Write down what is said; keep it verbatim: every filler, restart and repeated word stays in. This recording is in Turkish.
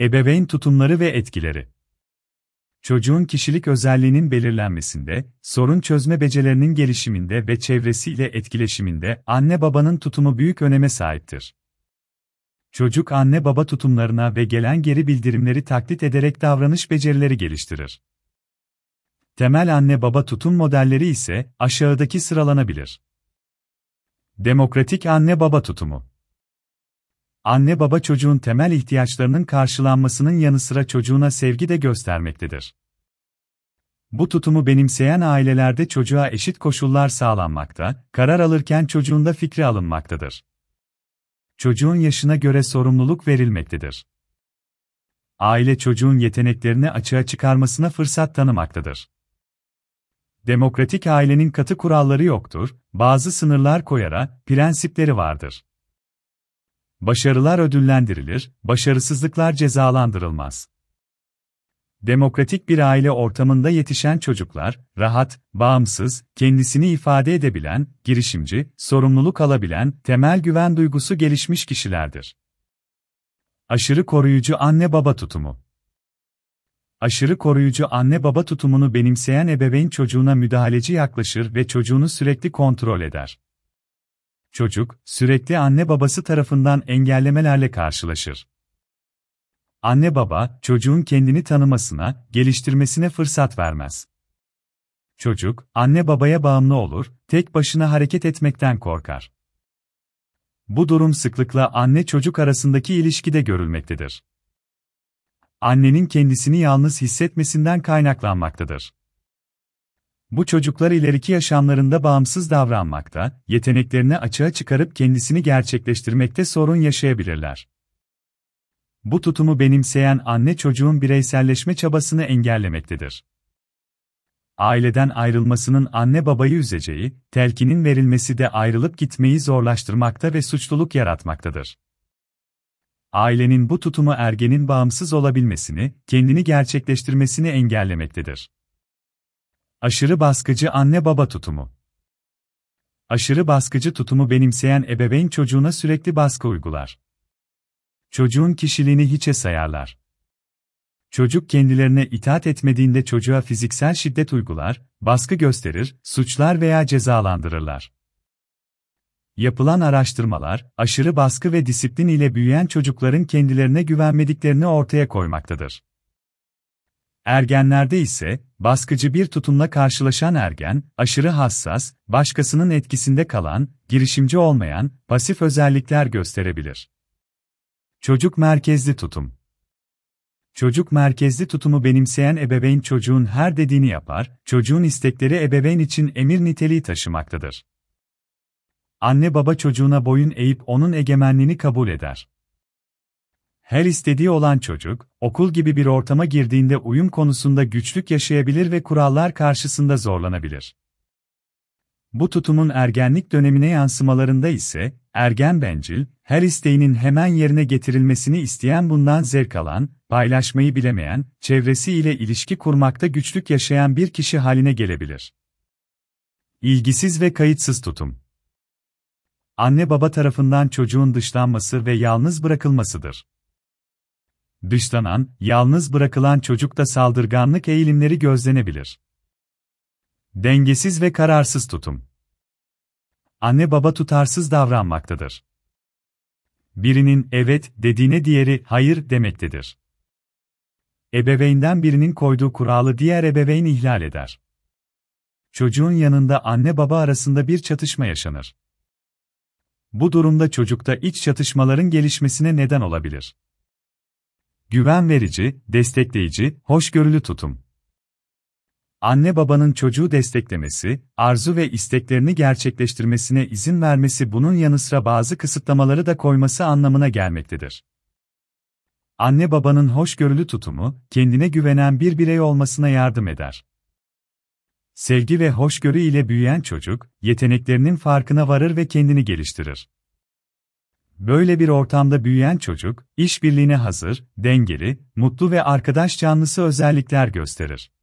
Ebeveyn tutumları ve etkileri. Çocuğun kişilik özelliğinin belirlenmesinde, sorun çözme becerilerinin gelişiminde ve çevresiyle etkileşiminde anne babanın tutumu büyük öneme sahiptir. Çocuk anne baba tutumlarına ve gelen geri bildirimleri taklit ederek davranış becerileri geliştirir. Temel anne baba tutum modelleri ise aşağıdaki sıralanabilir. Demokratik anne baba tutumu. Anne baba çocuğun temel ihtiyaçlarının karşılanmasının yanı sıra çocuğuna sevgi de göstermektedir. Bu tutumu benimseyen ailelerde çocuğa eşit koşullar sağlanmakta, karar alırken çocuğun da fikri alınmaktadır. Çocuğun yaşına göre sorumluluk verilmektedir. Aile çocuğun yeteneklerini açığa çıkarmasına fırsat tanımaktadır. Demokratik ailenin katı kuralları yoktur, bazı sınırlar koyarak prensipleri vardır. Başarılar ödüllendirilir, başarısızlıklar cezalandırılmaz. Demokratik bir aile ortamında yetişen çocuklar, rahat, bağımsız, kendisini ifade edebilen, girişimci, sorumluluk alabilen, temel güven duygusu gelişmiş kişilerdir. Aşırı koruyucu anne baba tutumu. Aşırı koruyucu anne baba tutumunu benimseyen ebeveyn çocuğuna müdahaleci yaklaşır ve çocuğunu sürekli kontrol eder. Çocuk, sürekli anne babası tarafından engellemelerle karşılaşır. Anne baba, çocuğun kendini tanımasına, geliştirmesine fırsat vermez. Çocuk, anne babaya bağımlı olur, tek başına hareket etmekten korkar. Bu durum sıklıkla anne-çocuk arasındaki ilişkide görülmektedir. Annenin kendisini yalnız hissetmesinden kaynaklanmaktadır. Bu çocuklar ileriki yaşamlarında bağımsız davranmakta, yeteneklerini açığa çıkarıp kendisini gerçekleştirmekte sorun yaşayabilirler. Bu tutumu benimseyen anne çocuğun bireyselleşme çabasını engellemektedir. Aileden ayrılmasının anne babayı üzeceği, telkinin verilmesi de ayrılıp gitmeyi zorlaştırmakta ve suçluluk yaratmaktadır. Ailenin bu tutumu ergenin bağımsız olabilmesini, kendini gerçekleştirmesini engellemektedir. Aşırı baskıcı anne baba tutumu. Aşırı baskıcı tutumu benimseyen ebeveyn çocuğuna sürekli baskı uygular. Çocuğun kişiliğini hiçe sayarlar. Çocuk kendilerine itaat etmediğinde çocuğa fiziksel şiddet uygular, baskı gösterir, suçlar veya cezalandırırlar. Yapılan araştırmalar, aşırı baskı ve disiplin ile büyüyen çocukların kendilerine güvenmediklerini ortaya koymaktadır. Ergenlerde ise, baskıcı bir tutumla karşılaşan ergen, aşırı hassas, başkasının etkisinde kalan, girişimci olmayan, pasif özellikler gösterebilir. Çocuk merkezli tutum. Çocuk merkezli tutumu benimseyen ebeveyn çocuğun her dediğini yapar, çocuğun istekleri ebeveyn için emir niteliği taşımaktadır. Anne baba çocuğuna boyun eğip onun egemenliğini kabul eder. Her istediği olan çocuk, okul gibi bir ortama girdiğinde uyum konusunda güçlük yaşayabilir ve kurallar karşısında zorlanabilir. Bu tutumun ergenlik dönemine yansımalarında ise, ergen bencil, her isteğinin hemen yerine getirilmesini isteyen, bundan zevk alan, paylaşmayı bilemeyen, çevresiyle ilişki kurmakta güçlük yaşayan bir kişi haline gelebilir. İlgisiz ve kayıtsız tutum. Anne baba tarafından çocuğun dışlanması ve yalnız bırakılmasıdır. Dışlanan, yalnız bırakılan çocukta saldırganlık eğilimleri gözlenebilir. Dengesiz ve kararsız tutum. Anne baba tutarsız davranmaktadır. Birinin evet dediğine diğeri hayır demektedir. Ebeveynden birinin koyduğu kuralı diğer ebeveyn ihlal eder. Çocuğun yanında anne baba arasında bir çatışma yaşanır. Bu durumda çocukta iç çatışmaların gelişmesine neden olabilir. Güven verici, destekleyici, hoşgörülü tutum. Anne babanın çocuğu desteklemesi, arzu ve isteklerini gerçekleştirmesine izin vermesi, bunun yanı sıra bazı kısıtlamaları da koyması anlamına gelmektedir. Anne babanın hoşgörülü tutumu, kendine güvenen bir birey olmasına yardım eder. Sevgi ve hoşgörü ile büyüyen çocuk, yeteneklerinin farkına varır ve kendini geliştirir. Böyle bir ortamda büyüyen çocuk, işbirliğine hazır, dengeli, mutlu ve arkadaş canlısı özellikler gösterir.